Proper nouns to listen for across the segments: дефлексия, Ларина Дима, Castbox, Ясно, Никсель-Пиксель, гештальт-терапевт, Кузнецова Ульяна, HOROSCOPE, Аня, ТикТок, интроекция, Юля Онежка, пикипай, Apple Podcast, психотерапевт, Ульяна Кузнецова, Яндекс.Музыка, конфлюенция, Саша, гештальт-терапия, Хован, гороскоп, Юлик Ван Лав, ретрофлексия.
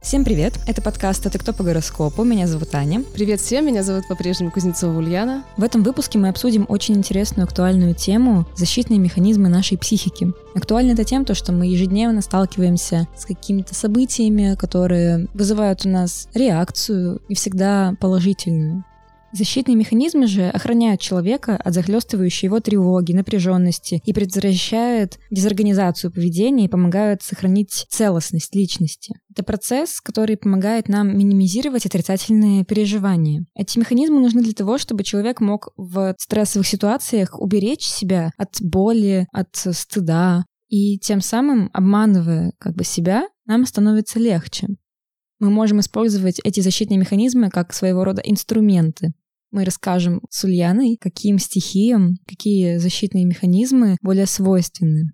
Всем привет! Это подкаст «А ты кто по гороскопу?». Меня зовут Аня. Привет всем, меня зовут по-прежнему Кузнецова Ульяна. В этом выпуске мы обсудим очень интересную актуальную тему – защитные механизмы нашей психики. Актуально это тем, что мы ежедневно сталкиваемся с какими-то событиями, которые вызывают у нас реакцию и всегда положительную. Защитные механизмы же охраняют человека от захлестывающей его тревоги, напряженности и предотвращают дезорганизацию поведения и помогают сохранить целостность личности. Это процесс, который помогает нам минимизировать отрицательные переживания. Эти механизмы нужны для того, чтобы человек мог в стрессовых ситуациях уберечь себя от боли, от стыда, и тем самым, обманывая себя, нам становится легче. Мы можем использовать эти защитные механизмы как своего рода инструменты. Мы расскажем с Ульяной, каким стихиям, какие защитные механизмы более свойственны.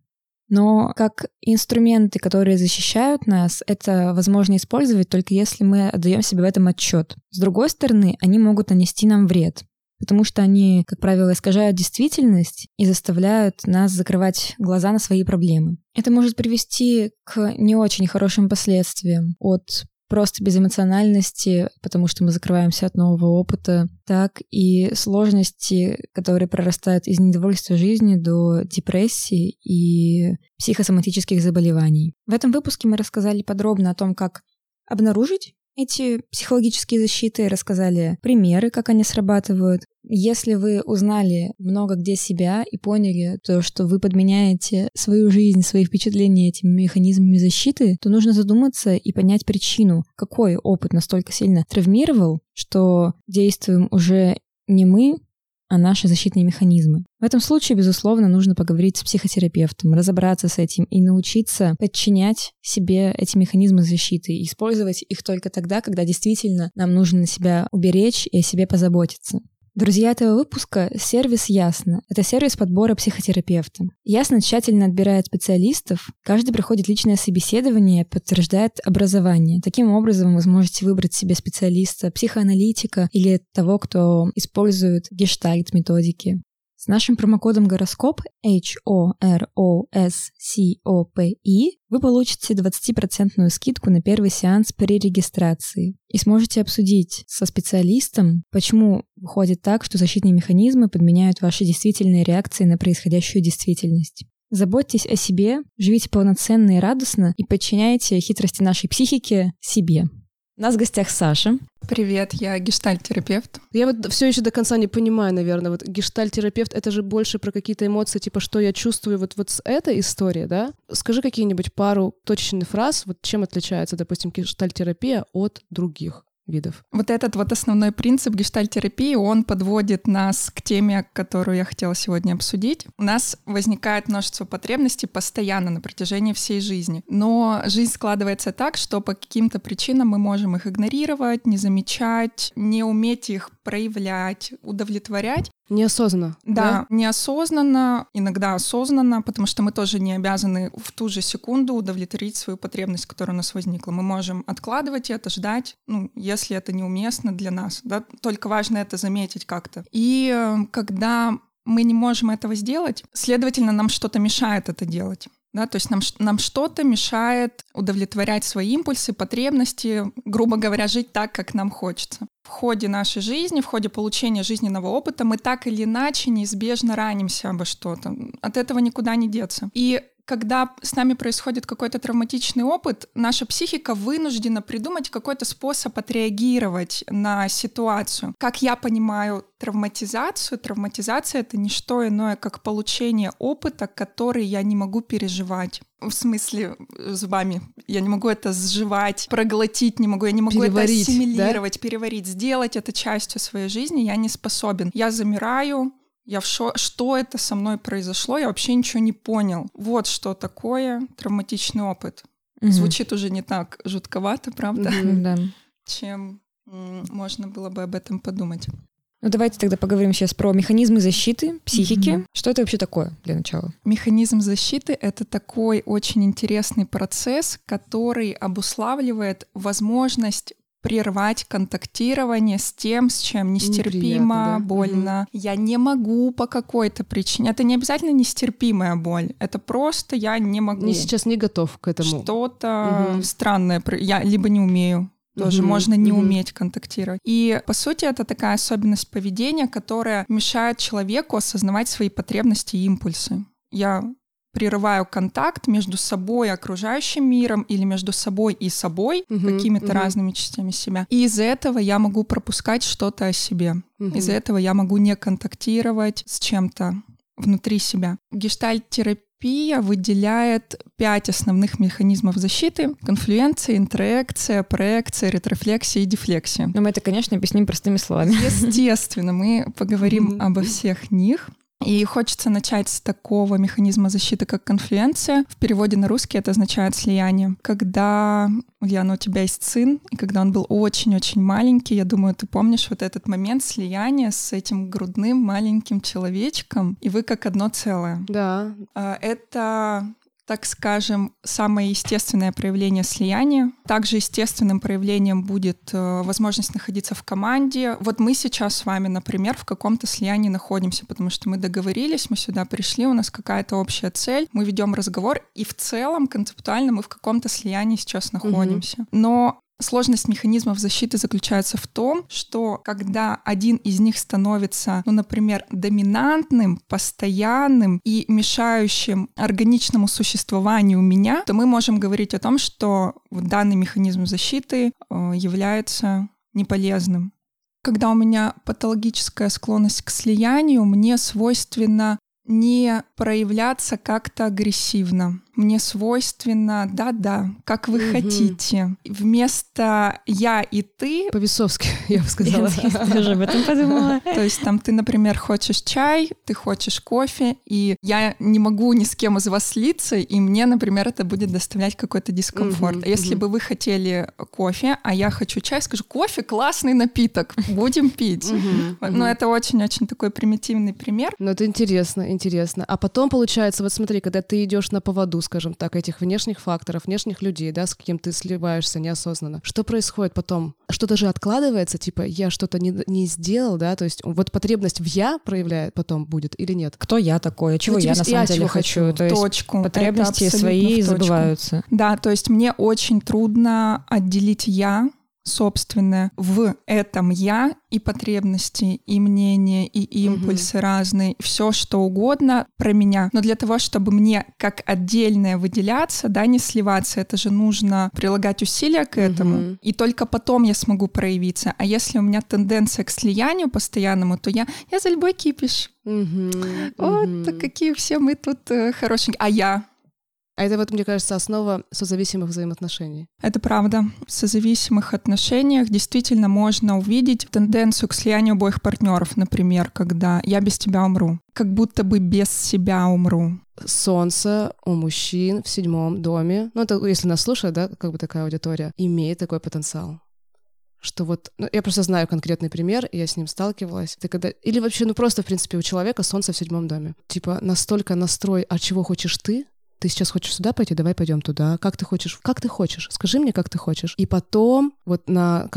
Но как инструменты, которые защищают нас, это возможно использовать только если мы отдаем себе в этом отчет. С другой стороны, они могут нанести нам вред, потому что они, как правило, искажают действительность и заставляют нас закрывать глаза на свои проблемы. Это может привести к не очень хорошим последствиям от просто безэмоциональности, потому что мы закрываемся от нового опыта, так и сложности, которые прорастают из недовольства жизнью до депрессии и психосоматических заболеваний. В этом выпуске мы рассказали подробно о том, как обнаружить эти психологические защиты, рассказали примеры, как они срабатывают. Если вы узнали много где себя и поняли то, что вы подменяете свою жизнь, свои впечатления этими механизмами защиты, то нужно задуматься и понять причину, какой опыт настолько сильно травмировал, что действуем уже не мы, а наши защитные механизмы. В этом случае, безусловно, нужно поговорить с психотерапевтом, разобраться с этим и научиться подчинять себе эти механизмы защиты и использовать их только тогда, когда действительно нам нужно себя уберечь и о себе позаботиться. Друзья этого выпуска — сервис «Ясно». Это сервис подбора психотерапевта. «Ясно» тщательно отбирает специалистов, каждый проходит личное собеседование, подтверждает образование. Таким образом вы сможете выбрать себе специалиста, психоаналитика или того, кто использует гештальт-методики. С нашим промокодом «Гороскоп» HOROSCOPE вы получите 20% скидку на первый сеанс при регистрации и сможете обсудить со специалистом, почему выходит так, что защитные механизмы подменяют ваши действительные реакции на происходящую действительность. Заботьтесь о себе, живите полноценно и радостно и подчиняйте хитрости нашей психики себе. У нас в гостях Саша. Привет, я гештальт-терапевт. Я все еще до конца не понимаю, наверное, гештальт-терапевт — это же больше про какие-то эмоции, типа, что я чувствую с этой историей, да? Скажи какие-нибудь пару точечных фраз, чем отличается, допустим, гештальт-терапия от других видов. Этот основной принцип гештальт-терапии, он подводит нас к теме, которую я хотела сегодня обсудить. У нас возникает множество потребностей постоянно на протяжении всей жизни. Но жизнь складывается так, что по каким-то причинам мы можем их игнорировать, не замечать, не уметь их проявлять, удовлетворять. Неосознанно. Да, неосознанно, иногда осознанно, потому что мы тоже не обязаны в ту же секунду удовлетворить свою потребность, которая у нас возникла. Мы можем откладывать это, ждать, если это неуместно для нас. Да? Только важно это заметить как-то. И когда мы не можем этого сделать, следовательно, нам что-то мешает это делать. Да, то есть нам что-то мешает удовлетворять свои импульсы, потребности, грубо говоря, жить так, как нам хочется. В ходе нашей жизни, в ходе получения жизненного опыта мы так или иначе неизбежно ранимся обо что-то. От этого никуда не деться. И когда с нами происходит какой-то травматичный опыт, наша психика вынуждена придумать какой-то способ отреагировать на ситуацию. Как я понимаю травматизацию, травматизация — это не что иное, как получение опыта, который я не могу переживать. В смысле, зубами. Я не могу это сживать, проглотить не могу, я не могу переварить, это ассимилировать, да? Переварить, сделать это частью своей жизни я не способен. Я замираю. Я в шоке, что это со мной произошло, я вообще ничего не понял. Вот что такое травматичный опыт. Угу. Звучит уже не так жутковато, правда? Да. Чем можно было бы об этом подумать. Ну, давайте тогда поговорим сейчас про механизмы защиты психики. Mm-hmm. Что это вообще такое для начала? Механизм защиты — это такой очень интересный процесс, который обуславливает возможность прервать контактирование с тем, с чем нестерпимо, больно. Угу. Я не могу по какой-то причине. Это не обязательно нестерпимая боль. Это просто я не могу. Я сейчас не готов к этому. Что-то странное. Я либо не умею. Тоже можно не уметь контактировать. И, по сути, это такая особенность поведения, которая мешает человеку осознавать свои потребности и импульсы. Я прерываю контакт между собой и окружающим миром или между собой и собой, какими-то разными частями себя. И из-за этого я могу пропускать что-то о себе. Из-за этого я могу не контактировать с чем-то внутри себя. Гештальт-терапия выделяет 5 основных механизмов защиты: конфлюенция, интеракция, проекция, ретрофлексия и дефлексия. Но мы это, конечно, объясним простыми словами. Естественно, мы поговорим обо всех них. И хочется начать с такого механизма защиты, как конфлюенция. В переводе на русский это означает слияние. Когда, Ульяна, у тебя есть сын, и когда он был очень-очень маленький, я думаю, ты помнишь вот этот момент слияния с этим грудным маленьким человечком, и вы как одно целое. Да. Это, так скажем, самое естественное проявление слияния. Также естественным проявлением будет возможность находиться в команде. Вот мы сейчас с вами, например, в каком-то слиянии находимся, потому что мы договорились, мы сюда пришли, у нас какая-то общая цель, мы ведем разговор, и в целом концептуально мы в каком-то слиянии сейчас находимся. Но сложность механизмов защиты заключается в том, что когда один из них становится, например, доминантным, постоянным и мешающим органичному существованию меня, то мы можем говорить о том, что данный механизм защиты является неполезным. Когда у меня патологическая склонность к слиянию, мне свойственно не проявляться как-то агрессивно. Мне свойственно «да-да, как вы хотите». Вместо «я» и «ты». По-весовски, я бы сказала. Я тоже об этом подумала. То есть там ты, например, хочешь чай, ты хочешь кофе, и я не могу ни с кем из вас слиться, и мне, например, это будет доставлять какой-то дискомфорт. Если бы вы хотели кофе, а я хочу чай, скажу: кофе — классный напиток, будем пить. Но это очень-очень такой примитивный пример. Но это интересно, интересно. А потом, получается, вот смотри, когда ты идешь на поводу, скажем так, этих внешних факторов, внешних людей, да, с кем ты сливаешься неосознанно. Что происходит потом? Что-то же откладывается, типа, я что-то не сделал, да, то есть вот потребность в «я» проявляет потом будет или нет? Кто я такой? Чего я на самом деле хочу? То есть точку. Потребности свои забываются. Да, то есть мне очень трудно отделить «я» собственное в этом «я» и потребности, и мнения, и импульсы разные, все что угодно про меня. Но для того, чтобы мне как отдельное выделяться, да, не сливаться, это же нужно прилагать усилия к этому, и только потом я смогу проявиться. А если у меня тенденция к слиянию постоянному, то я за любой кипиш. Вот какие все мы тут хорошенькие. А я? А это вот, мне кажется, основа созависимых взаимоотношений. Это правда. В созависимых отношениях действительно можно увидеть тенденцию к слиянию обоих партнеров, например, когда «я без тебя умру», как будто бы «без себя умру». Солнце у мужчин в 7 доме, это если нас слушают, да, как бы такая аудитория, имеет такой потенциал. Что вот, я просто знаю конкретный пример, я с ним сталкивалась. Это когда, или вообще, просто, в принципе, у человека солнце в 7 доме. Типа настолько настрой, а чего хочешь ты? Ты сейчас хочешь сюда пойти, давай пойдем туда. Как ты хочешь? Скажи мне, как ты хочешь. И потом вот на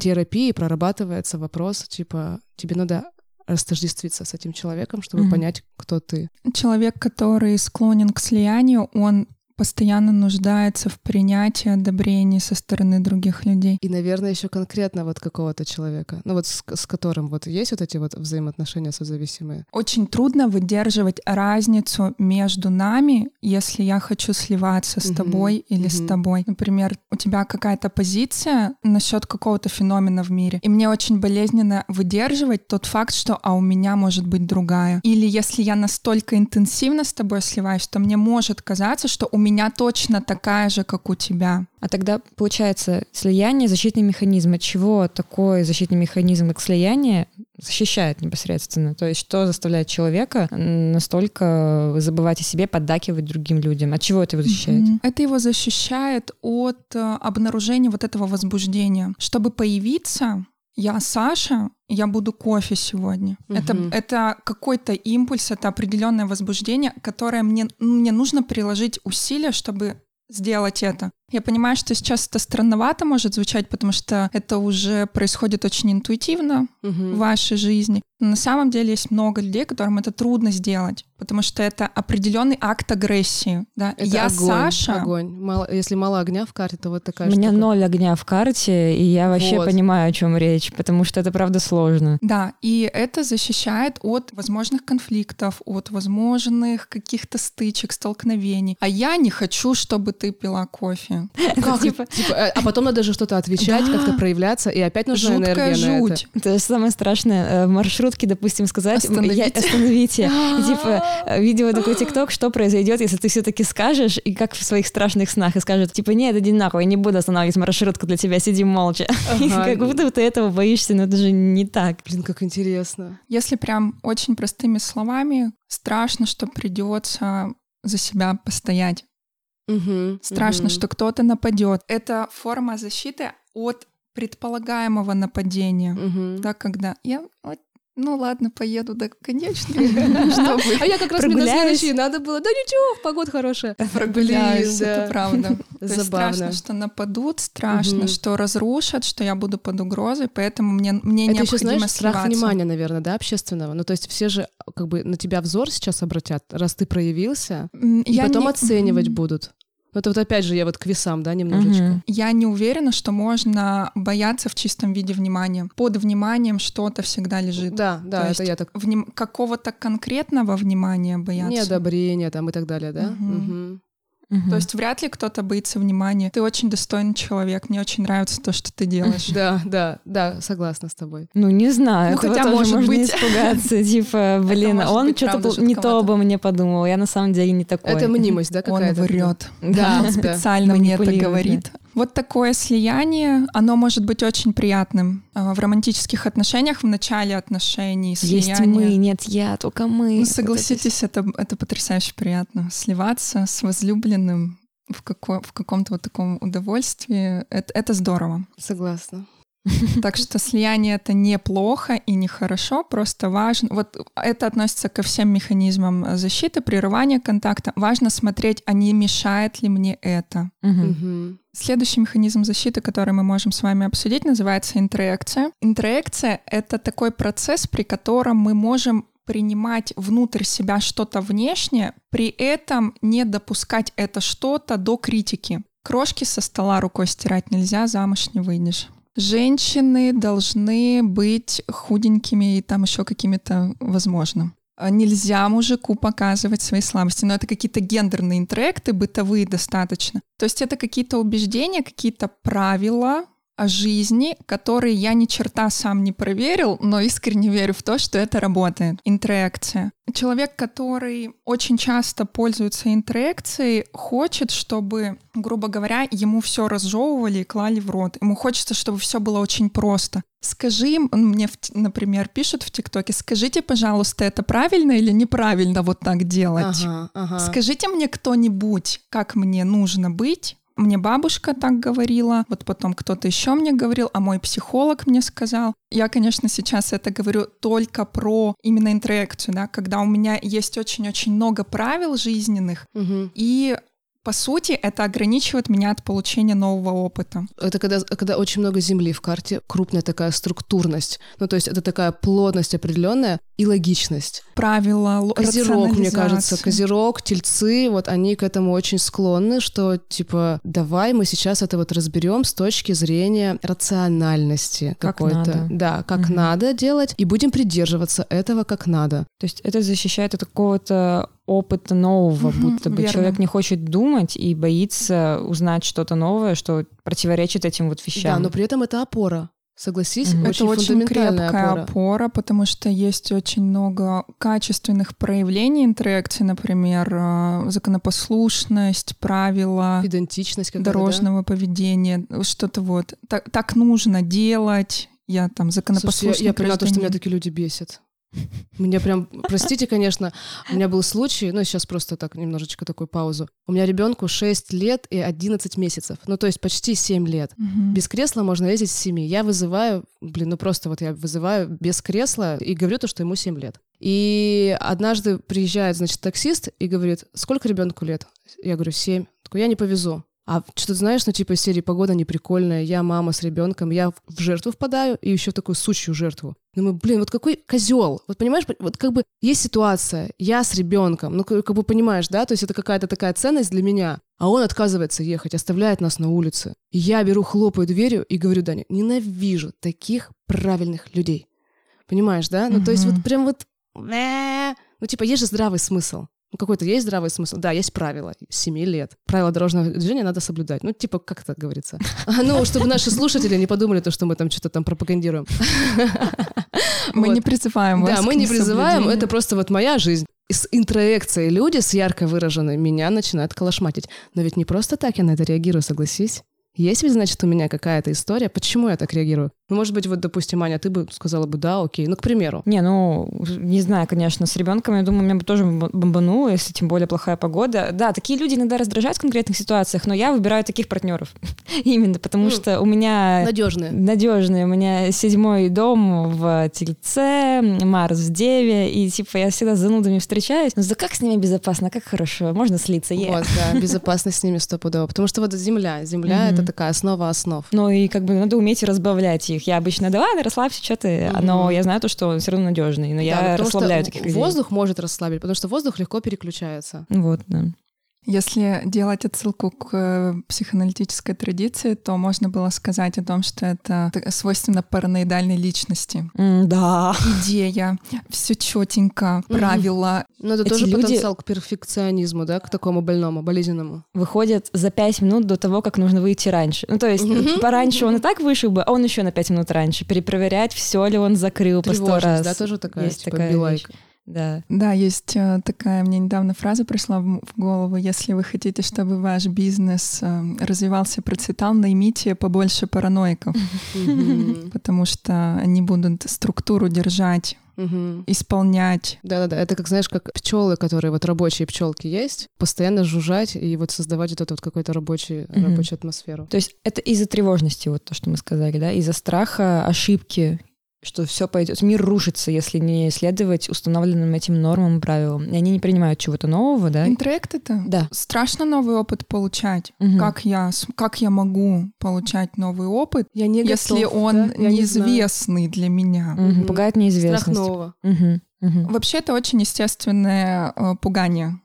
терапии прорабатывается вопрос, типа, тебе надо растождествиться с этим человеком, чтобы понять, кто ты. Человек, который склонен к слиянию, он постоянно нуждается в принятии, одобрении со стороны других людей. И, наверное, еще конкретно вот какого-то человека, с которым есть эти взаимоотношения созависимые. Очень трудно выдерживать разницу между нами, если я хочу сливаться с тобой или с тобой. Например, у тебя какая-то позиция насчет какого-то феномена в мире, и мне очень болезненно выдерживать тот факт, что «а у меня может быть другая». Или если я настолько интенсивно с тобой сливаюсь, то мне может казаться, что у меня точно такая же, как у тебя. А тогда, получается, слияние — защитный механизм. От чего такой защитный механизм к слиянию защищает непосредственно? То есть что заставляет человека настолько забывать о себе, поддакивать другим людям? От чего это его защищает? Это его защищает от обнаружения этого возбуждения. Чтобы появиться, Я Саша, я буду кофе сегодня. Угу. Это какой-то импульс, это определенное возбуждение, которое мне нужно приложить усилия, чтобы сделать это. Я понимаю, что сейчас это странновато может звучать, потому что это уже происходит очень интуитивно в вашей жизни. Но на самом деле есть много людей, которым это трудно сделать, потому что это определенный акт агрессии. Да? Это я огонь, Саша. Огонь. Если мало огня в карте, то вот такая штука. У меня 0 огня в карте, и я вообще понимаю, о чем речь, потому что это правда сложно. Да, и это защищает от возможных конфликтов, от возможных каких-то стычек, столкновений. А я не хочу, чтобы ты пила кофе. Как? А потом надо же что-то отвечать, как-то проявляться, и опять нужна энергия на это. Это самое страшное. В маршрутке, допустим, сказать: «Остановите». Типа, видела такой ТикТок, что произойдет, если ты все-таки скажешь, и как в своих страшных снах, и скажут, типа, нет, иди нахуй, я не буду останавливать маршрутку для тебя, сиди молча. Как будто ты этого боишься, но это же не так. Блин, как интересно. Если прям очень простыми словами, страшно, что придется за себя постоять. Страшно, что кто-то нападет. Это форма защиты от предполагаемого нападения. Да, когда я... Ну ладно, поеду, да, конечно. А я как раз мне на следующий надо было. Да ничего, погода хорошая. Прогуляюсь, это правда. Страшно, что нападут, страшно, что разрушат, что я буду под угрозой, поэтому мне необходимо сливаться. Это еще, знаешь, страх внимания, наверное, да, общественного? Ну то есть все же как бы на тебя взор сейчас обратят, раз ты проявился, и потом оценивать будут. Это вот опять же я вот к весам, да, немножечко. Я не уверена, что можно бояться в чистом виде внимания. Под вниманием что-то всегда лежит. Да, то это есть я так... Какого-то конкретного внимания бояться. Неодобрения там и так далее, да? То есть вряд ли кто-то боится внимания. Ты очень достойный человек, мне очень нравится то, что ты делаешь. Да, согласна с тобой. Ну, не знаю, ну, хотя может быть испугаться, типа, блин, он что-то не то обо мне подумал, я на самом деле не такой. Это мнимость, да, какая-то? Он врет, да, специально мне это говорит. Вот такое слияние, оно может быть очень приятным. В романтических отношениях, в начале отношений, слияние... Есть мы, нет я, только мы. Ну, согласитесь, это потрясающе приятно. Сливаться с возлюбленным в каком-то вот таком удовольствии, это здорово. Согласна. Так что слияние — это неплохо и нехорошо, просто важно... Вот это относится ко всем механизмам защиты, прерывания контакта. Важно смотреть, а не мешает ли мне это. Следующий механизм защиты, который мы можем с вами обсудить, называется интроекция. Интроекция — это такой процесс, при котором мы можем принимать внутрь себя что-то внешнее, при этом не допускать это что-то до критики. Крошки со стола рукой стирать нельзя, замуж не выйдешь. Женщины должны быть худенькими и там еще какими-то, возможно. Нельзя мужику показывать свои слабости. Но это какие-то гендерные интроекты, бытовые достаточно. То есть это какие-то убеждения, какие-то правила о жизни, которые я ни черта сам не проверил, но искренне верю в то, что это работает. Интроекция. Человек, который очень часто пользуется интроекцией, хочет, чтобы, грубо говоря, ему все разжевывали и клали в рот. Ему хочется, чтобы все было очень просто. Скажи, мне, например, пишут в ТикТоке, скажите, пожалуйста, это правильно или неправильно вот так делать? Скажите мне кто-нибудь, как мне нужно быть. Мне бабушка так говорила, вот потом кто-то еще мне говорил, а мой психолог мне сказал. Я, конечно, сейчас это говорю только про именно интроекцию, да, когда у меня есть очень-очень много правил жизненных, и, по сути, это ограничивает меня от получения нового опыта. Это когда очень много земли в карте, крупная такая структурность, ну то есть это такая плотность определенная и логичность. Правила, Козерог, мне кажется, Козерог, Тельцы, вот они к этому очень склонны, что типа давай мы сейчас это вот разберем с точки зрения рациональности какой-то. Как надо. Да, как надо делать, и будем придерживаться этого как надо. То есть это защищает от какого-то опыта нового, будто бы верно. Человек не хочет думать и боится узнать что-то новое, что противоречит этим вот вещам. Да, но при этом это опора. Согласись, очень фундаментальная крепкая опора, потому что есть очень много качественных проявлений интроекции, например, законопослушность, правила, идентичность, дорожного поведения, что-то вот. Так нужно делать, я там законопослушный. Слушай, я поняла, что меня такие люди бесят. Меня прям, простите, конечно, у меня был случай, ну, сейчас просто так немножечко такую паузу. У меня ребенку 6 лет и 11 месяцев, ну, то есть почти 7 лет. Угу. Без кресла можно ездить с 7. Я вызываю, я вызываю без кресла и говорю то, что ему 7 лет. И однажды приезжает, значит, таксист и говорит, сколько ребенку лет? Я говорю, 7. Такой, я не повезу. А что-то, знаешь, ну, типа, из серии «Погода неприкольная», я мама с ребенком, я в жертву впадаю, и еще в такую сучью жертву. Думаю, блин, вот какой козел. Вот понимаешь, вот как бы есть ситуация, я с ребенком, ну, как бы понимаешь, да, то есть это какая-то такая ценность для меня, а он отказывается ехать, оставляет нас на улице. И я беру, хлопаю дверью и говорю, Даня, ненавижу таких правильных людей. Понимаешь, да? Ну, то есть вот прям вот, ну, типа, есть же здравый смысл. Какой-то есть здравый смысл. Да, есть правила. 7 лет. Правила дорожного движения надо соблюдать. Ну, типа, как это говорится? Ну, чтобы наши слушатели не подумали, то, что мы там что-то там пропагандируем. Мы не призываем вас к несоблюдению. Да, мы не призываем. Это просто вот моя жизнь. С интроекцией люди, с ярко выраженной, меня начинают колошматить. Но ведь не просто так я на это реагирую, согласись. Есть ведь, значит, у меня какая-то история, почему я так реагирую? Ну, может быть, вот, допустим, Аня, ты бы сказала бы, да, окей, ну, к примеру. Не знаю, конечно, с ребенком, я думаю, меня бы тоже бомбануло, если тем более плохая погода. Да, такие люди иногда раздражают в конкретных ситуациях, но я выбираю таких партнеров. Именно, потому что у меня... Надежные. У меня 7-й дом в Тельце, Марс в Деве, и, типа, я всегда с занудами встречаюсь. Ну, да как с ними безопасно, как хорошо, можно слиться. Вот, да, безопасно с ними стопудово, потому что вот Земля — это такая основа основ. Ну и как бы надо уметь разбавлять их. Я обычно, да ладно, расслабься, что ты. Но я знаю то, что он все равно надежный. Но да, я расслабляю таких людей. Воздух может расслабить, потому что воздух легко переключается. Вот, да. Если делать отсылку к психоаналитической традиции, то можно было сказать о том, что это свойственно параноидальной личности. Да. Идея, все четенько, правила. Но это тоже потенциал к перфекционизму, да, к такому больному, болезненному. Выходят за 5 минут до того, как нужно выйти раньше. Ну, то есть пораньше он и так вышел бы, а он еще на 5 минут раньше. Перепроверять, все ли он закрыл по 100 раз. Да, тоже такая, есть типа, билайка. Да. Да, есть такая, мне недавно фраза пришла в голову: если вы хотите, чтобы ваш бизнес развивался, процветал, наймите побольше параноиков, потому что они будут структуру держать, исполнять. Да-да-да, это как, знаешь, как пчелы, которые вот рабочие пчелки есть, постоянно жужжать и вот создавать вот эту вот какую-то рабочую атмосферу. То есть это из-за тревожности, вот то, что мы сказали, да, из-за страха, ошибки, что все пойдет, мир рушится, если не следовать установленным этим нормам и правилам. И они не принимают чего-то нового, да? Интроект это? Да. Страшно новый опыт получать. Угу. Как я могу получать новый опыт, если он неизвестный для меня? Угу. Пугает неизвестность. Страх нового. Угу. Угу. Вообще это очень естественное пугание.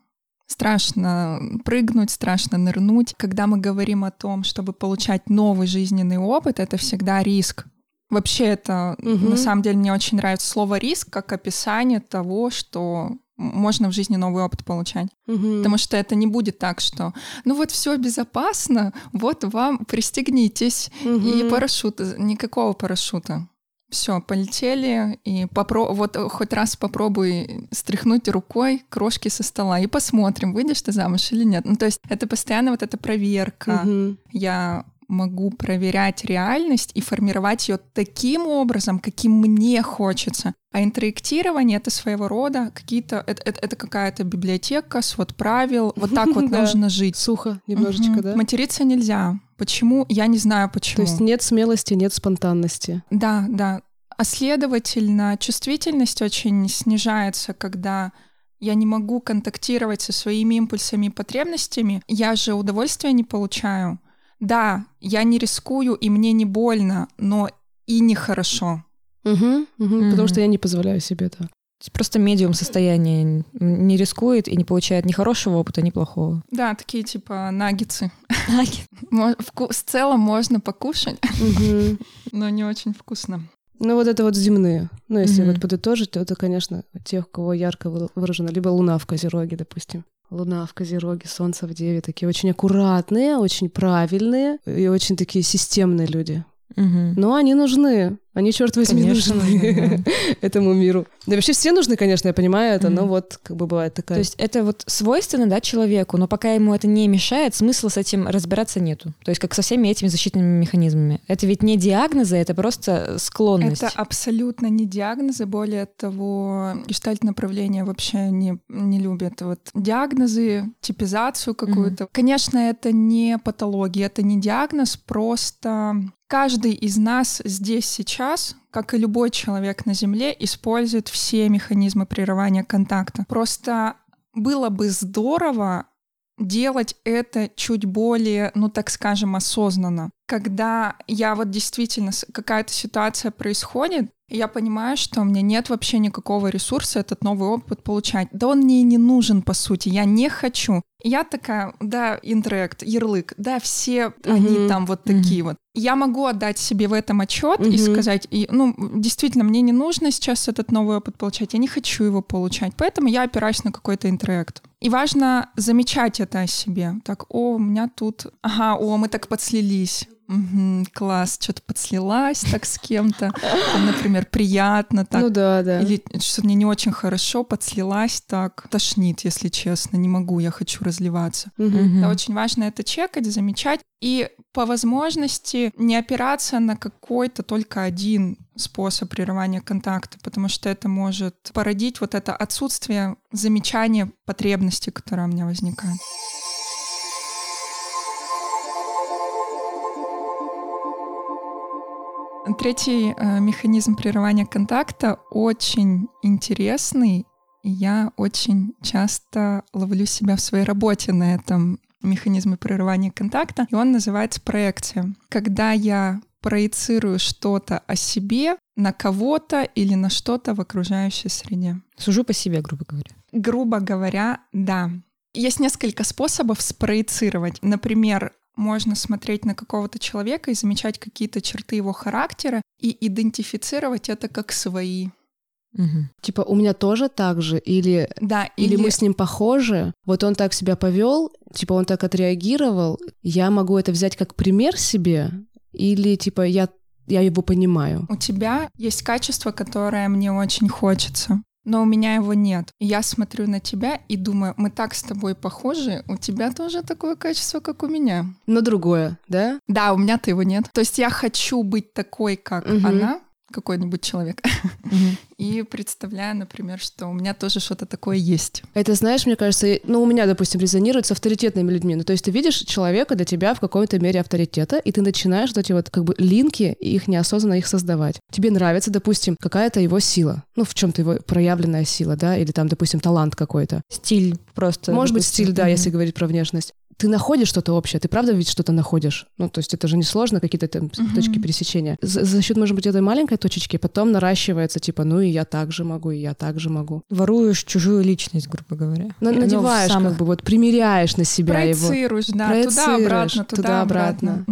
Страшно прыгнуть, страшно нырнуть. Когда мы говорим о том, чтобы получать новый жизненный опыт, это всегда риск. Вообще это, на самом деле, мне очень нравится слово «риск» как описание того, что можно в жизни новый опыт получать. Потому что это не будет так, что «ну вот все безопасно, вот вам пристегнитесь». И парашют, никакого парашюта. Все, полетели, и вот хоть раз попробуй стряхнуть рукой крошки со стола и посмотрим, выйдешь ты замуж или нет. Ну то есть это постоянно вот эта проверка. Я могу проверять реальность и формировать ее таким образом, каким мне хочется. А интроектирование — это своего рода какие-то... Это какая-то библиотека, свод правил. Вот так вот нужно жить. Сухо немножечко, да? Материться нельзя. Почему? Я не знаю, почему. То есть нет смелости, нет спонтанности. Да, да. А следовательно, чувствительность очень снижается, когда... Я не могу контактировать со своими импульсами и потребностями. Я же удовольствия не получаю. Да, я не рискую, и мне не больно, но и нехорошо. Потому что я не позволяю себе это. Просто медиум состояние не рискует и не получает ни хорошего опыта, ни плохого. Да, такие типа наггетсы. В целом можно покушать, но не очень вкусно. Ну, вот это вот земные. Ну, если вот подытожить, то это, конечно, тех, у кого ярко выражено. Либо луна в Козероге, допустим. Луна в Козероге, Солнце в Деве. Такие очень аккуратные, очень правильные и очень такие системные люди. Но они нужны. Они, черт возьми, нужны этому миру. Да вообще все нужны, конечно, я понимаю это, но вот как бы бывает такая. То есть это вот свойственно, да, человеку, но пока ему это не мешает, смысла с этим разбираться нету. То есть как со всеми этими защитными механизмами. Это ведь не диагнозы, это просто склонность. Это абсолютно не диагнозы. Более того, гештальт-направление вообще не любят. Вот диагнозы, типизацию какую-то. Конечно, это не патология, это не диагноз, просто... Каждый из нас здесь сейчас, как и любой человек на Земле, использует все механизмы прерывания контакта. Просто было бы здорово делать это чуть более, ну так скажем, осознанно. Когда я вот действительно, какая-то ситуация происходит, я понимаю, что у меня нет вообще никакого ресурса этот новый опыт получать. Да он мне и не нужен, по сути, я не хочу. Я такая, да, интроект, ярлык, да, все они там вот такие вот. Я могу отдать себе в этом отчет и сказать, действительно, мне не нужно сейчас этот новый опыт получать, я не хочу его получать, поэтому я опираюсь на какой-то интроект. И важно замечать это о себе. Так, о, у меня тут... Ага, о, мы так подслились. Угу, класс, что-то подслилась так с кем-то. Например, приятно так. Ну да, да. Или что-то мне не очень хорошо, подслилась так. Тошнит, если честно, не могу, я хочу разливаться. Да, очень важно это чекать, замечать. И по возможности не опираться на какой-то только один способ прерывания контакта, потому что это может породить вот это отсутствие замечания потребности, которая у меня возникает. Третий механизм прерывания контакта очень интересный, и я очень часто ловлю себя в своей работе на этом механизме прерывания контакта, и он называется проекция. Когда я проецирую что-то о себе на кого-то или на что-то в окружающей среде. Сужу по себе, грубо говоря. Грубо говоря, да. Есть несколько способов спроецировать. Например, можно смотреть на какого-то человека и замечать какие-то черты его характера и идентифицировать это как свои. Типа, у меня тоже так же, или мы с ним похожи, вот он так себя повел, типа, он так отреагировал, я могу это взять как пример себе, или, типа, я его понимаю. У тебя есть качество, которое мне очень хочется, но у меня его нет. Я смотрю на тебя и думаю, мы так с тобой похожи, у тебя тоже такое качество, как у меня. Но другое, да? Да, у меня-то его нет. То есть я хочу быть такой, как она, какой-нибудь человек, и представляю, например, что у меня тоже что-то такое есть. Это, знаешь, мне кажется, у меня, допустим, резонирует с авторитетными людьми. Ну, то есть ты видишь человека, для тебя в какой-то мере авторитета, и ты начинаешь вот эти вот как бы линки, и их неосознанно их создавать. Тебе нравится, допустим, какая-то его сила. Ну, в чем-то его проявленная сила, да, или там, допустим, талант какой-то. Стиль просто. Может быть, стиль, да, если говорить про внешность. Ты находишь что-то общее, ты правда ведь что-то находишь? Ну, то есть это же несложно, какие-то там точки пересечения. За счет, может быть, этой маленькой точечки потом наращивается, типа, ну и я так же могу, и я так же могу. Воруешь чужую личность, грубо говоря. Надеваешь, как бы, вот примеряешь на себя проецируешь, его. Да, проецируешь, туда-обратно.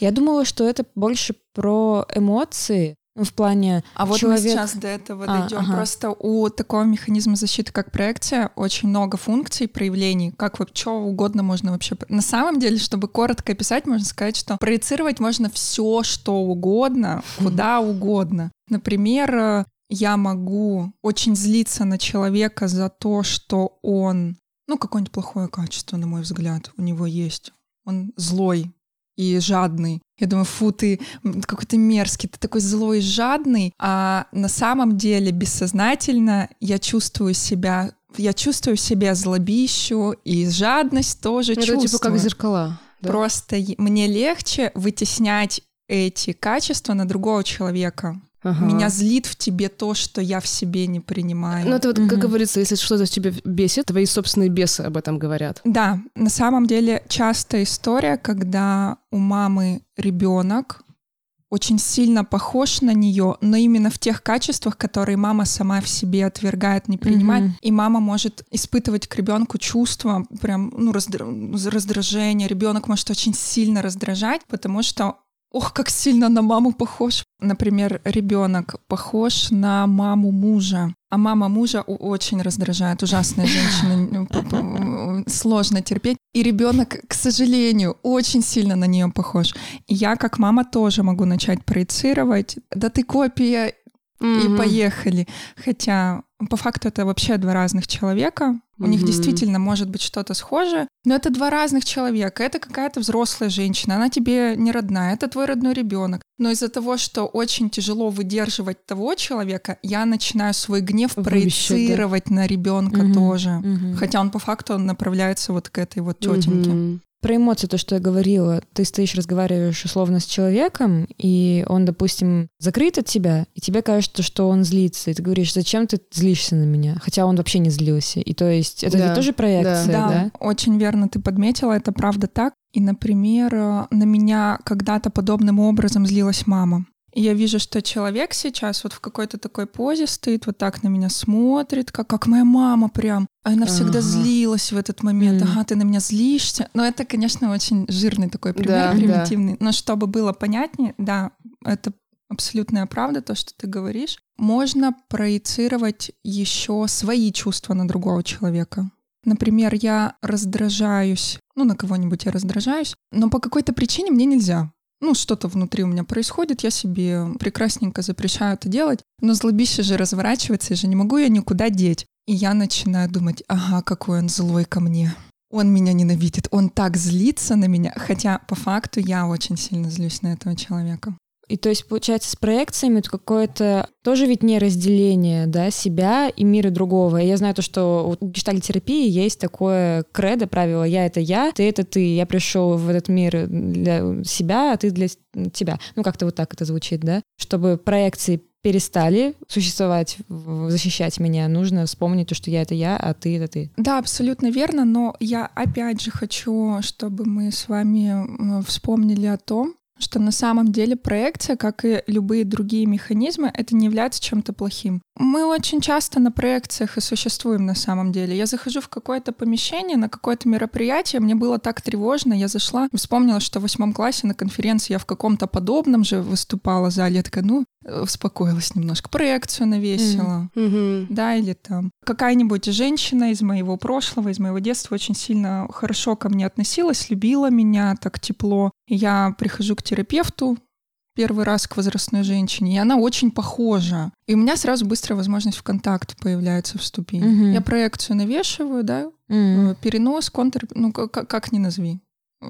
Я думала, что это больше про эмоции. В плане вот мы сейчас до этого дойдем. Просто у такого механизма защиты, как проекция, очень много функций, проявлений, как чего угодно можно вообще. На самом деле, чтобы коротко описать, можно сказать, что проецировать можно все, что угодно, куда угодно. Например, я могу очень злиться на человека за то, что он, какое-нибудь плохое качество, на мой взгляд, у него есть. Он злой и жадный. Я думаю, фу, ты какой-то мерзкий, ты такой злой и жадный, а на самом деле бессознательно я чувствую себя злобищу, и жадность тоже это чувствую. Это типа как зеркала. Да? Просто мне легче вытеснять эти качества на другого человека. Меня злит в тебе то, что я в себе не принимаю. Ну, это вот, как говорится, если что-то в тебе бесит, твои собственные бесы об этом говорят. Да, на самом деле частая история, когда у мамы ребенок очень сильно похож на нее, но именно в тех качествах, которые мама сама в себе отвергает, не принимает, и мама может испытывать к ребенку чувства, прям, раздражение. Ребенок может очень сильно раздражать, потому что ох, как сильно на маму похож. Например, ребенок похож на маму мужа. А мама мужа очень раздражает. Ужасная женщина. Сложно терпеть. И ребенок, к сожалению, очень сильно на нее похож. И я, как мама, тоже могу начать проецировать. Да ты копия, и поехали. Хотя по факту это вообще два разных человека. У них действительно может быть что-то схожее. Но это два разных человека. Это какая-то взрослая женщина. Она тебе не родная. Это твой родной ребенок. Но из-за того, что очень тяжело выдерживать того человека, я начинаю свой гнев проецировать на ребенка тоже. Хотя он по факту направляется вот к этой вот тетеньке. Про эмоции, то, что я говорила. Ты стоишь, разговариваешь условно с человеком, и он, допустим, закрыт от тебя, и тебе кажется, что он злится. И ты говоришь, зачем ты злишься на меня? Хотя он вообще не злился. И то есть это ведь тоже проекция, да? Очень верно ты подметила, это правда так. И, например, на меня когда-то подобным образом злилась мама. И я вижу, что человек сейчас вот в какой-то такой позе стоит, вот так на меня смотрит, как моя мама прям. Она всегда злилась в этот момент. Ага, ты на меня злишься. Но это, конечно, очень жирный такой пример, примитивный. Но чтобы было понятнее, да, это абсолютная правда, то, что ты говоришь. Можно проецировать еще свои чувства на другого человека. Например, я раздражаюсь, на кого-нибудь я раздражаюсь, но по какой-то причине мне нельзя. Что-то внутри у меня происходит, я себе прекрасненько запрещаю это делать, но злобище же разворачивается, я же не могу ее никуда деть. И я начинаю думать, какой он злой ко мне. Он меня ненавидит, он так злится на меня, хотя по факту я очень сильно злюсь на этого человека. И то есть, получается, с проекциями это какое-то тоже ведь не разделение, да, себя и мира другого. И я знаю то, что у гештальт-терапии есть такое кредо, правило «я — это я, ты — это ты». Я пришел в этот мир для себя, а ты для тебя. Как-то вот так это звучит, да? Чтобы проекции перестали существовать, защищать меня, нужно вспомнить то, что я — это я, а ты — это ты. Да, абсолютно верно, но я опять же хочу, чтобы мы с вами вспомнили о том, что на самом деле проекция, как и любые другие механизмы, это не является чем-то плохим. Мы очень часто на проекциях и существуем на самом деле. Я захожу в какое-то помещение, на какое-то мероприятие, мне было так тревожно, я зашла, вспомнила, что в 8 классе на конференции я в каком-то подобном же выступала в зале, я такая, успокоилась немножко, проекцию навесила, да, или там какая-нибудь женщина из моего прошлого, из моего детства очень сильно хорошо ко мне относилась, любила меня так тепло. Я прихожу к терапевту первый раз, к возрастной женщине, и она очень похожа. И у меня сразу быстрая возможность в контакт появляется вступить. Я проекцию навешиваю, да, перенос, контр, как ни назови.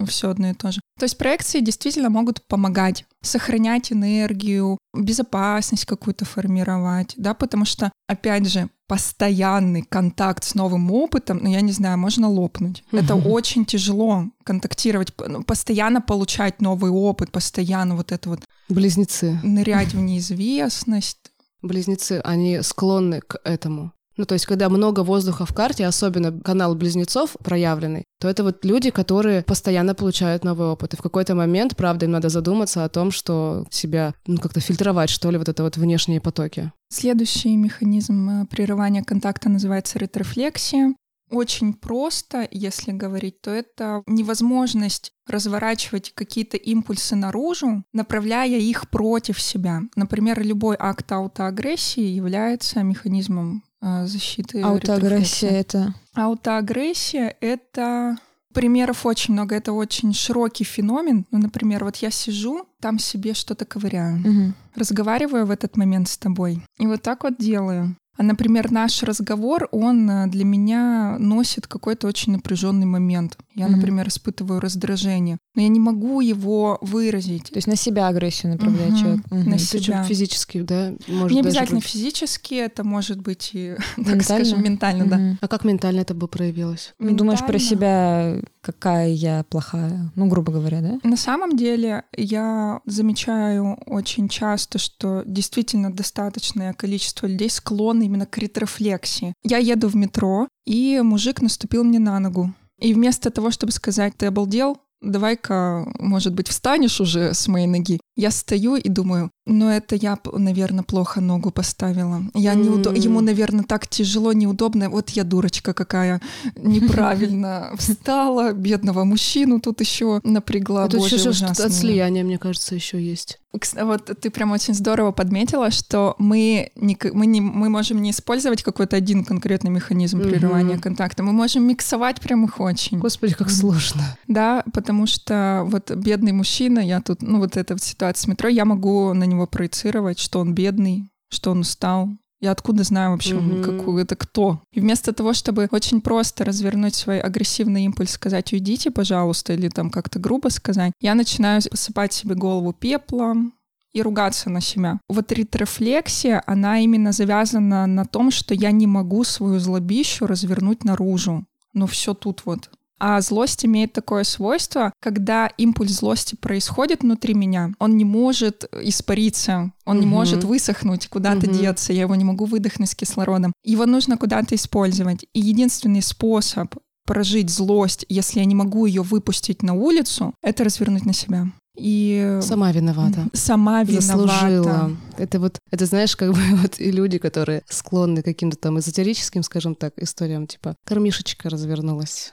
Все одно и то же. То есть проекции действительно могут помогать сохранять энергию, безопасность какую-то формировать, да, потому что, опять же, постоянный контакт с новым опытом, я не знаю, можно лопнуть. Это очень тяжело контактировать, постоянно получать новый опыт, постоянно вот это вот... Близнецы. Нырять в неизвестность. Близнецы, они склонны к этому. То есть, когда много воздуха в карте, особенно канал близнецов проявленный, то это вот люди, которые постоянно получают новый опыт. И в какой-то момент, правда, им надо задуматься о том, что себя, как-то фильтровать, что ли, вот это вот внешние потоки. Следующий механизм прерывания контакта называется ретрофлексия. Очень просто, если говорить, то это невозможность разворачивать какие-то импульсы наружу, направляя их против себя. Например, любой акт аутоагрессии является механизмом защиты. Аутоагрессия — это? Аутоагрессия — это... Примеров очень много. Это очень широкий феномен. Например, вот я сижу, там себе что-то ковыряю. Разговариваю в этот момент с тобой. И вот так вот делаю. А, например, наш разговор, он для меня носит какой-то очень напряженный момент. Я, например, испытываю раздражение, но я не могу его выразить. То есть на себя агрессию направляет человек. На себя. Это физически, да? Не обязательно быть... физически, это может быть и, так скажем, ментально, да. А как ментально это бы проявилось? Ментально? Думаешь про себя, какая я плохая, грубо говоря, да? На самом деле я замечаю очень часто, что действительно достаточное количество людей склонны именно к ретрофлексии. Я еду в метро, и мужик наступил мне на ногу. И вместо того, чтобы сказать «ты обалдел», давай-ка, может быть, встанешь уже с моей ноги, Я стою и думаю, ну это я, наверное, плохо ногу поставила. Я Ему, наверное, так тяжело, неудобно. Вот я дурочка какая, неправильно встала, бедного мужчину тут еще напрягла. Тут еще что-то от слияния, мне кажется, еще есть. Вот ты прям очень здорово подметила, что мы можем не использовать какой-то один конкретный механизм прерывания контакта, мы можем миксовать прям их очень. Господи, как сложно. Да, потому что вот бедный мужчина, я тут, ну вот эта ситуация с метро, я могу на него проецировать, что он бедный, что он устал. Я откуда знаю вообще, какую это кто? И вместо того, чтобы очень просто развернуть свой агрессивный импульс, сказать «уйдите, пожалуйста», или там как-то грубо сказать, я начинаю посыпать себе голову пеплом и ругаться на себя. Вот ретрофлексия, она именно завязана на том, что я не могу свою злобищу развернуть наружу. Но все тут вот. А злость имеет такое свойство, когда импульс злости происходит внутри меня, он не может испариться, он не может высохнуть, куда-то деться, я его не могу выдохнуть с кислородом. Его нужно куда-то использовать. И единственный способ прожить злость, если я не могу ее выпустить на улицу, это развернуть на себя. И сама виновата. Заслужила. Это вот, это знаешь, как бы вот и люди, которые склонны к каким-то там эзотерическим, скажем так, историям, типа «кармишечка развернулась».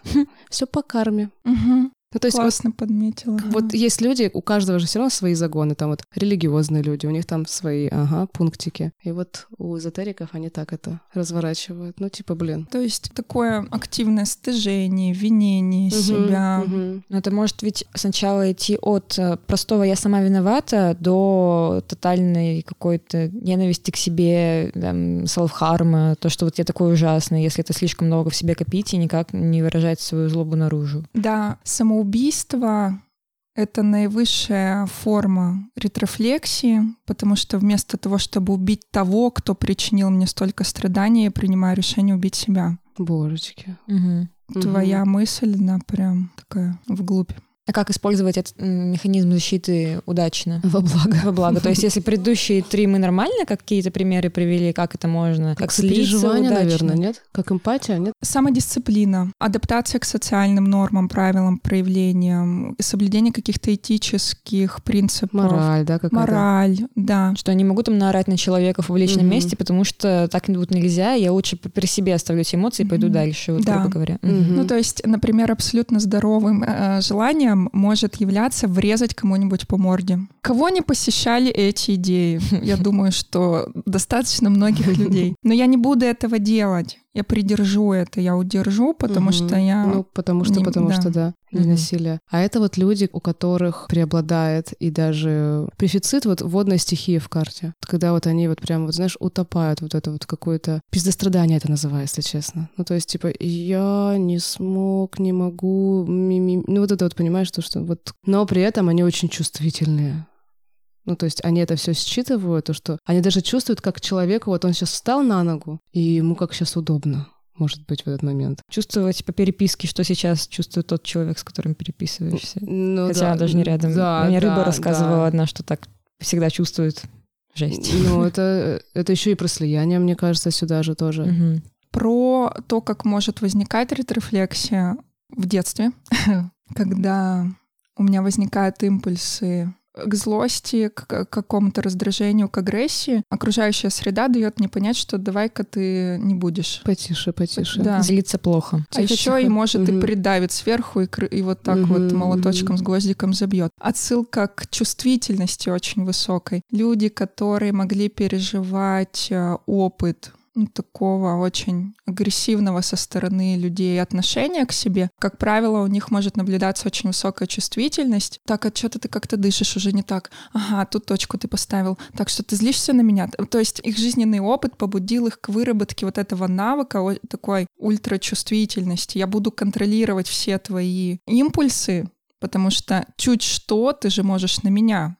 Все по карме. Ну, то есть, классно подметила. Вот есть люди, у каждого же все равно свои загоны, там вот религиозные люди, у них там свои, пунктики. И вот у эзотериков они так это разворачивают. Ну, типа, блин. То есть такое активное стыжение, винение себя. Но это может ведь сначала идти от простого «я сама виновата» до тотальной какой-то ненависти к себе, селф-харма, то, что вот я такой ужасный, если это слишком много в себе копить и никак не выражать свою злобу наружу. Да, самоубийство — это наивысшая форма ретрофлексии, потому что вместо того, чтобы убить того, кто причинил мне столько страданий, я принимаю решение убить себя. Божечки. Твоя мысль, она прям такая вглубь. А как использовать этот механизм защиты удачно? Во благо. То есть если предыдущие три мы нормально какие-то примеры привели, как это можно? Как переживание, наверное, нет? Как эмпатия, нет? Самодисциплина, адаптация к социальным нормам, правилам, проявлениям, соблюдение каких-то этических принципов. Мораль, да, какая-то? Мораль, да. Что я не могу там наорать на человека в публичном месте, потому что так вот нельзя, я лучше при себе оставлю эти эмоции и пойду дальше, вот, грубо говоря. Ну, то есть, например, абсолютно здоровым желанием может являться врезать кому-нибудь по морде. Кого не посещали эти идеи? Я думаю, что достаточно многих людей. Но я не буду этого делать. Я придержу это, я удержу, потому что я... Ну, потому что насилие. А это вот люди, у которых преобладает и даже префицит вот водной стихии в карте. Когда вот они вот прям, вот знаешь, утопают вот это вот какое-то... Пиздострадание это называю, если честно. Ну, то есть, типа, я не смог, не могу... Ну, вот это вот, понимаешь, то, что вот... Но при этом они очень чувствительные. Ну, то есть они это все считывают, то, что они даже чувствуют, как человеку, вот он сейчас встал на ногу, и ему как сейчас удобно, может быть, в этот момент. Чувствовать по переписке, что сейчас чувствует тот человек, с которым переписываешься. Ну, хотя даже не рядом. Да, мне рыба рассказывала одна, что так всегда чувствует. Жесть. Ну, это еще и про слияние, мне кажется, сюда же тоже. Про то, как может возникать ретрофлексия в детстве, когда у меня возникают импульсы к злости, к какому-то раздражению, к агрессии, окружающая среда дает мне понять, что давай-ка ты не будешь. Потише. Да. Злиться плохо. А еще и может и придавит сверху, и вот так вот молоточком с гвоздиком забьет. Отсылка к чувствительности очень высокой. Люди, которые могли переживать опыт такого очень агрессивного со стороны людей отношения к себе, как правило, у них может наблюдаться очень высокая чувствительность. Так, а что-то ты как-то дышишь уже не так. Ага, тут точку ты поставил. Так что ты злишься на меня? То есть их жизненный опыт побудил их к выработке вот этого навыка, такой ультрачувствительности. Я буду контролировать все твои импульсы, потому что чуть что ты же можешь на меня.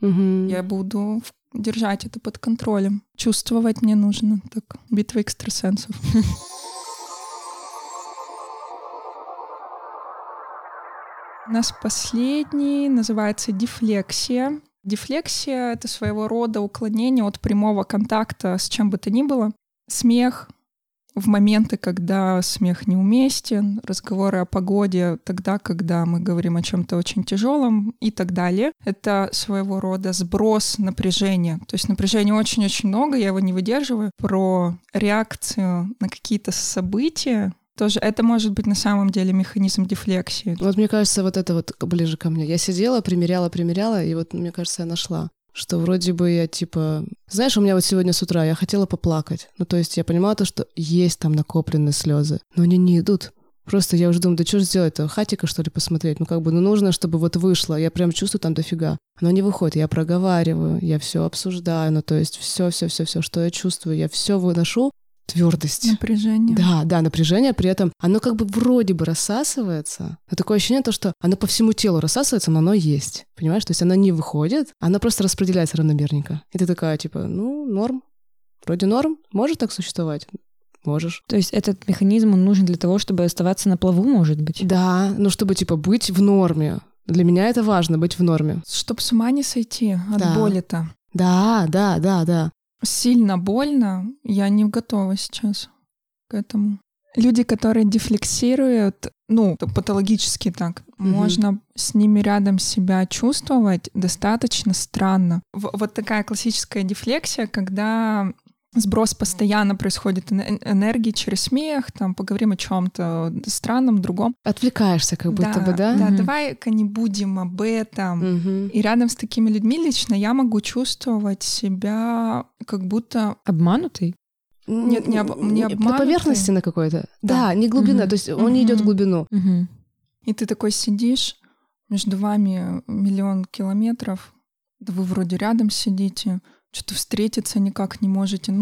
Я буду держать это под контролем. Чувствовать мне нужно. Так, битва экстрасенсов. У нас последний называется дефлексия. Дефлексия — это своего рода уклонение от прямого контакта с чем бы то ни было. Смех, в моменты, когда смех неуместен, разговоры о погоде, тогда, когда мы говорим о чем-то очень тяжелом и так далее. Это своего рода сброс напряжения. То есть напряжения очень-очень много, я его не выдерживаю. Про реакцию на какие-то события тоже это может быть на самом деле механизм дефлексии. Вот мне кажется, вот это вот ближе ко мне. Я сидела, примеряла, и вот мне кажется, я нашла. Что вроде бы я типа... Знаешь, у меня вот сегодня с утра я хотела поплакать. Ну, то есть я понимала то, что есть там накопленные слезы, но они не идут. Просто я уже думаю, да что же сделать-то? Хатика, что ли, посмотреть? Ну нужно, чтобы вот вышло. Я прям чувствую там дофига. Но не выходит. Я проговариваю, я все обсуждаю. Ну, то есть все, что я чувствую, я все выношу. Твердость. Напряжение. Да, напряжение. При этом оно как бы вроде бы рассасывается. Но такое ощущение, то, что оно по всему телу рассасывается, но оно есть. Понимаешь? То есть оно не выходит, оно просто распределяется равномерненько. И ты такая, типа, ну, норм. Вроде норм. Может так существовать? Можешь. То есть этот механизм, он нужен для того, чтобы оставаться на плаву, может быть? Да, ну, чтобы, типа, быть в норме. Для меня это важно, быть в норме. Чтобы с ума не сойти от боли-то. Да. Сильно больно, я не готова сейчас к этому. Люди, которые дефлексируют, патологически так, можно с ними рядом себя чувствовать достаточно странно. Вот такая классическая дефлексия, когда сброс постоянно происходит энергии через смех, там поговорим о чем-то странном, другом. Отвлекаешься как будто бы, да? Да, давай-ка не будем об этом. И рядом с такими людьми лично я могу чувствовать себя как будто... Обманутой? Нет, не обманутой. На поверхности на какой-то? Да, не глубина, то есть он не идет в глубину. И ты такой сидишь, между вами миллион километров, да вы вроде рядом сидите, что-то встретиться никак не можете,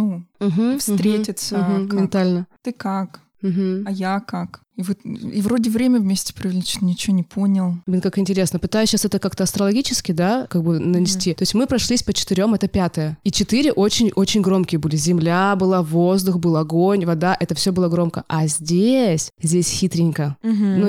встретиться как? Ментально. Ты как? А я как? И вроде время вместе провели, что ничего не понял. Блин, как интересно. Пытаюсь сейчас это как-то астрологически, да, как бы нанести. То есть мы прошлись по 4, это 5. И 4 очень-очень громкие были. Земля была, воздух был, огонь, вода. Это все было громко. А здесь хитренько.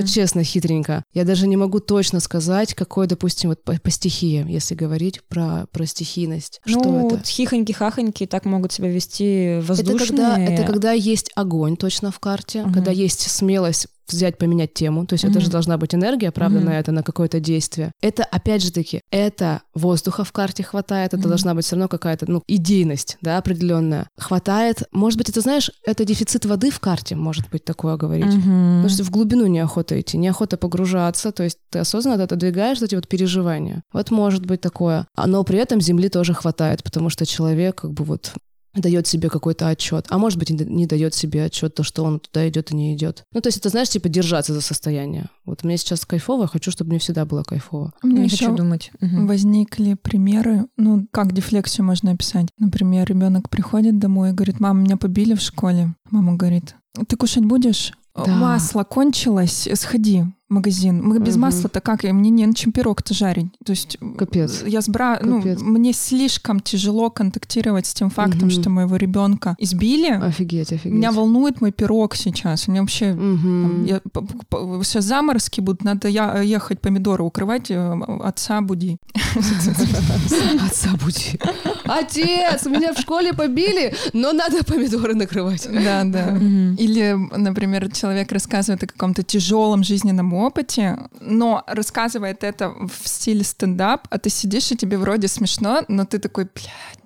Честно, хитренько. Я даже не могу точно сказать, какой, допустим, вот по стихиям, если говорить про стихийность. Что это? Хихоньки-хахоньки так могут себя вести воздушные. Это когда есть огонь точно в карте, когда есть смелость взять, поменять тему, то есть это же должна быть энергия, правда, на какое-то действие. Это, опять же таки, это воздуха в карте хватает, это должна быть все равно какая-то, идейность, да, определенная. Хватает, может быть, это, знаешь, это дефицит воды в карте, может быть, такое говорить. Потому что в глубину неохота идти, неохота погружаться, то есть ты осознанно отодвигаешь эти вот переживания. Вот может быть такое. Но при этом земли тоже хватает, потому что человек как бы вот... дает себе какой-то отчет, а может быть, не дает себе отчет, то, что он туда идет и не идет. Ну, то есть, это, знаешь, типа держаться за состояние. Вот мне сейчас кайфово, я хочу, чтобы мне всегда было кайфово. Не хочу думать. Возникли примеры, как дефлексию можно описать. Например, ребенок приходит домой и говорит: мама, меня побили в школе. Мама говорит: ты кушать будешь? Да. Масло кончилось, сходи в магазин. Мы без масла-то как? Мне не на чем пирог-то жарить. То есть капец. Капец. Мне слишком тяжело контактировать с тем фактом, что моего ребенка избили. Офигеть. Меня волнует мой пирог сейчас. У меня вообще все заморозки будут. Надо ехать помидоры укрывать. Отца буди. Отец, меня в школе побили, но надо помидоры накрывать. Да. Или, например, человек рассказывает о каком-то тяжелом жизненном опыте, но рассказывает это в стиле стендап, а ты сидишь, и тебе вроде смешно, но ты такой,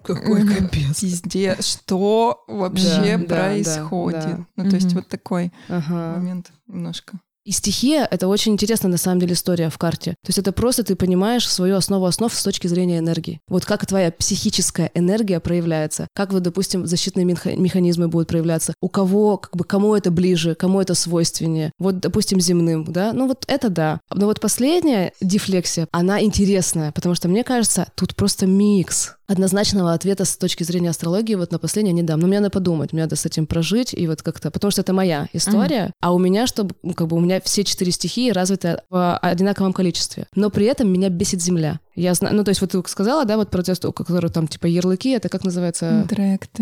какой капец. Пиздец, что вообще происходит? Да. То есть вот такой момент немножко. И стихия — это очень интересная, на самом деле, история в карте. То есть это просто ты понимаешь свою основу основ с точки зрения энергии. Вот как твоя психическая энергия проявляется, как, вот, допустим, защитные механизмы будут проявляться, у кого, как бы, кому это ближе, кому это свойственнее. Вот, допустим, земным, да? Но вот последняя дефлексия, она интересная, потому что, мне кажется, тут просто микс. Однозначного ответа с точки зрения астрологии вот на последнее не дам. Но мне надо подумать, мне надо с этим прожить и вот как-то... Потому что это моя история, а у меня, чтобы как бы у меня все 4 стихии развиты в одинаковом количестве. Но при этом меня бесит земля. Я знаю, то есть вот ты сказала, да, вот протест, у которого там типа ярлыки, это как называется?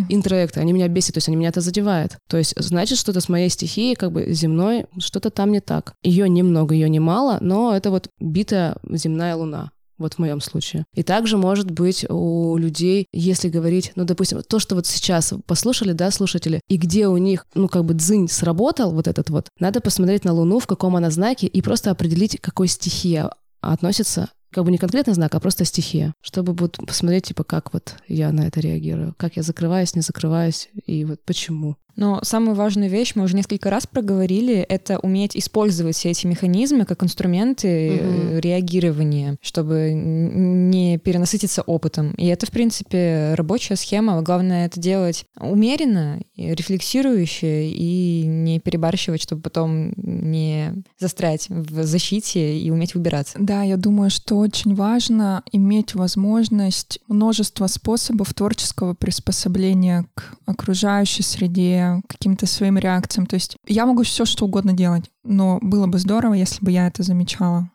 Интроекты. Они меня бесят, то есть они меня это задевают. То есть значит, что-то с моей стихией, как бы земной, что-то там не так. Ее немного, ее немало, но это вот битая земная луна. вот в моем случае. И также может быть у людей, если говорить, ну, допустим, то, что вот сейчас послушали, да, слушатели, и где у них, ну, как бы дзынь сработал, вот этот вот, надо посмотреть на Луну, в каком она знаке, и просто определить, к какой стихии относится, как бы не конкретно знак, а просто стихия, чтобы вот посмотреть, типа, как вот я на это реагирую, как я закрываюсь, не закрываюсь, и вот почему. Но самую важную вещь, мы уже несколько раз проговорили, это уметь использовать все эти механизмы как инструменты реагирования, чтобы не перенасытиться опытом. И это, в принципе, рабочая схема. Главное это делать умеренно, рефлексирующе и не перебарщивать, чтобы потом не застрять в защите и уметь выбираться. Да, я думаю, что очень важно иметь возможность множество способов творческого приспособления к окружающей среде, каким-то своим реакциям. То есть я могу все что угодно делать, но было бы здорово, если бы я это замечала.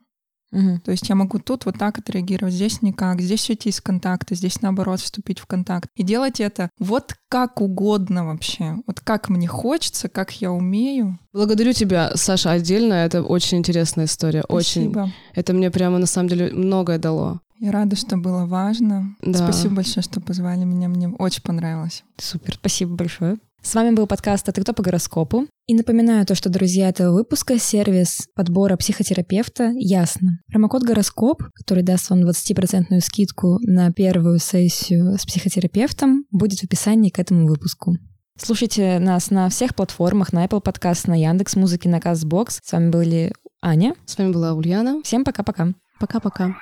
Угу. То есть я могу тут вот так отреагировать, здесь никак, здесь уйти из контакта, здесь наоборот вступить в контакт. И делать это вот как угодно вообще, вот как мне хочется, как я умею. Благодарю тебя, Саша, отдельно. Это очень интересная история. Спасибо. Очень. Это мне прямо на самом деле многое дало. Я рада, что было важно. Да. Спасибо большое, что позвали меня. Мне очень понравилось. Супер, спасибо большое. С вами был подкаст «А ты кто по гороскопу?». И напоминаю то, что, друзья, этого выпуска — сервис подбора психотерапевта «Ясно». Промокод «Гороскоп», который даст вам 20% скидку на первую сессию с психотерапевтом, будет в описании к этому выпуску. Слушайте нас на всех платформах, на Apple Podcast, на Яндекс.Музыке, на Castbox. С вами были Аня. С вами была Ульяна. Всем пока-пока. Пока-пока.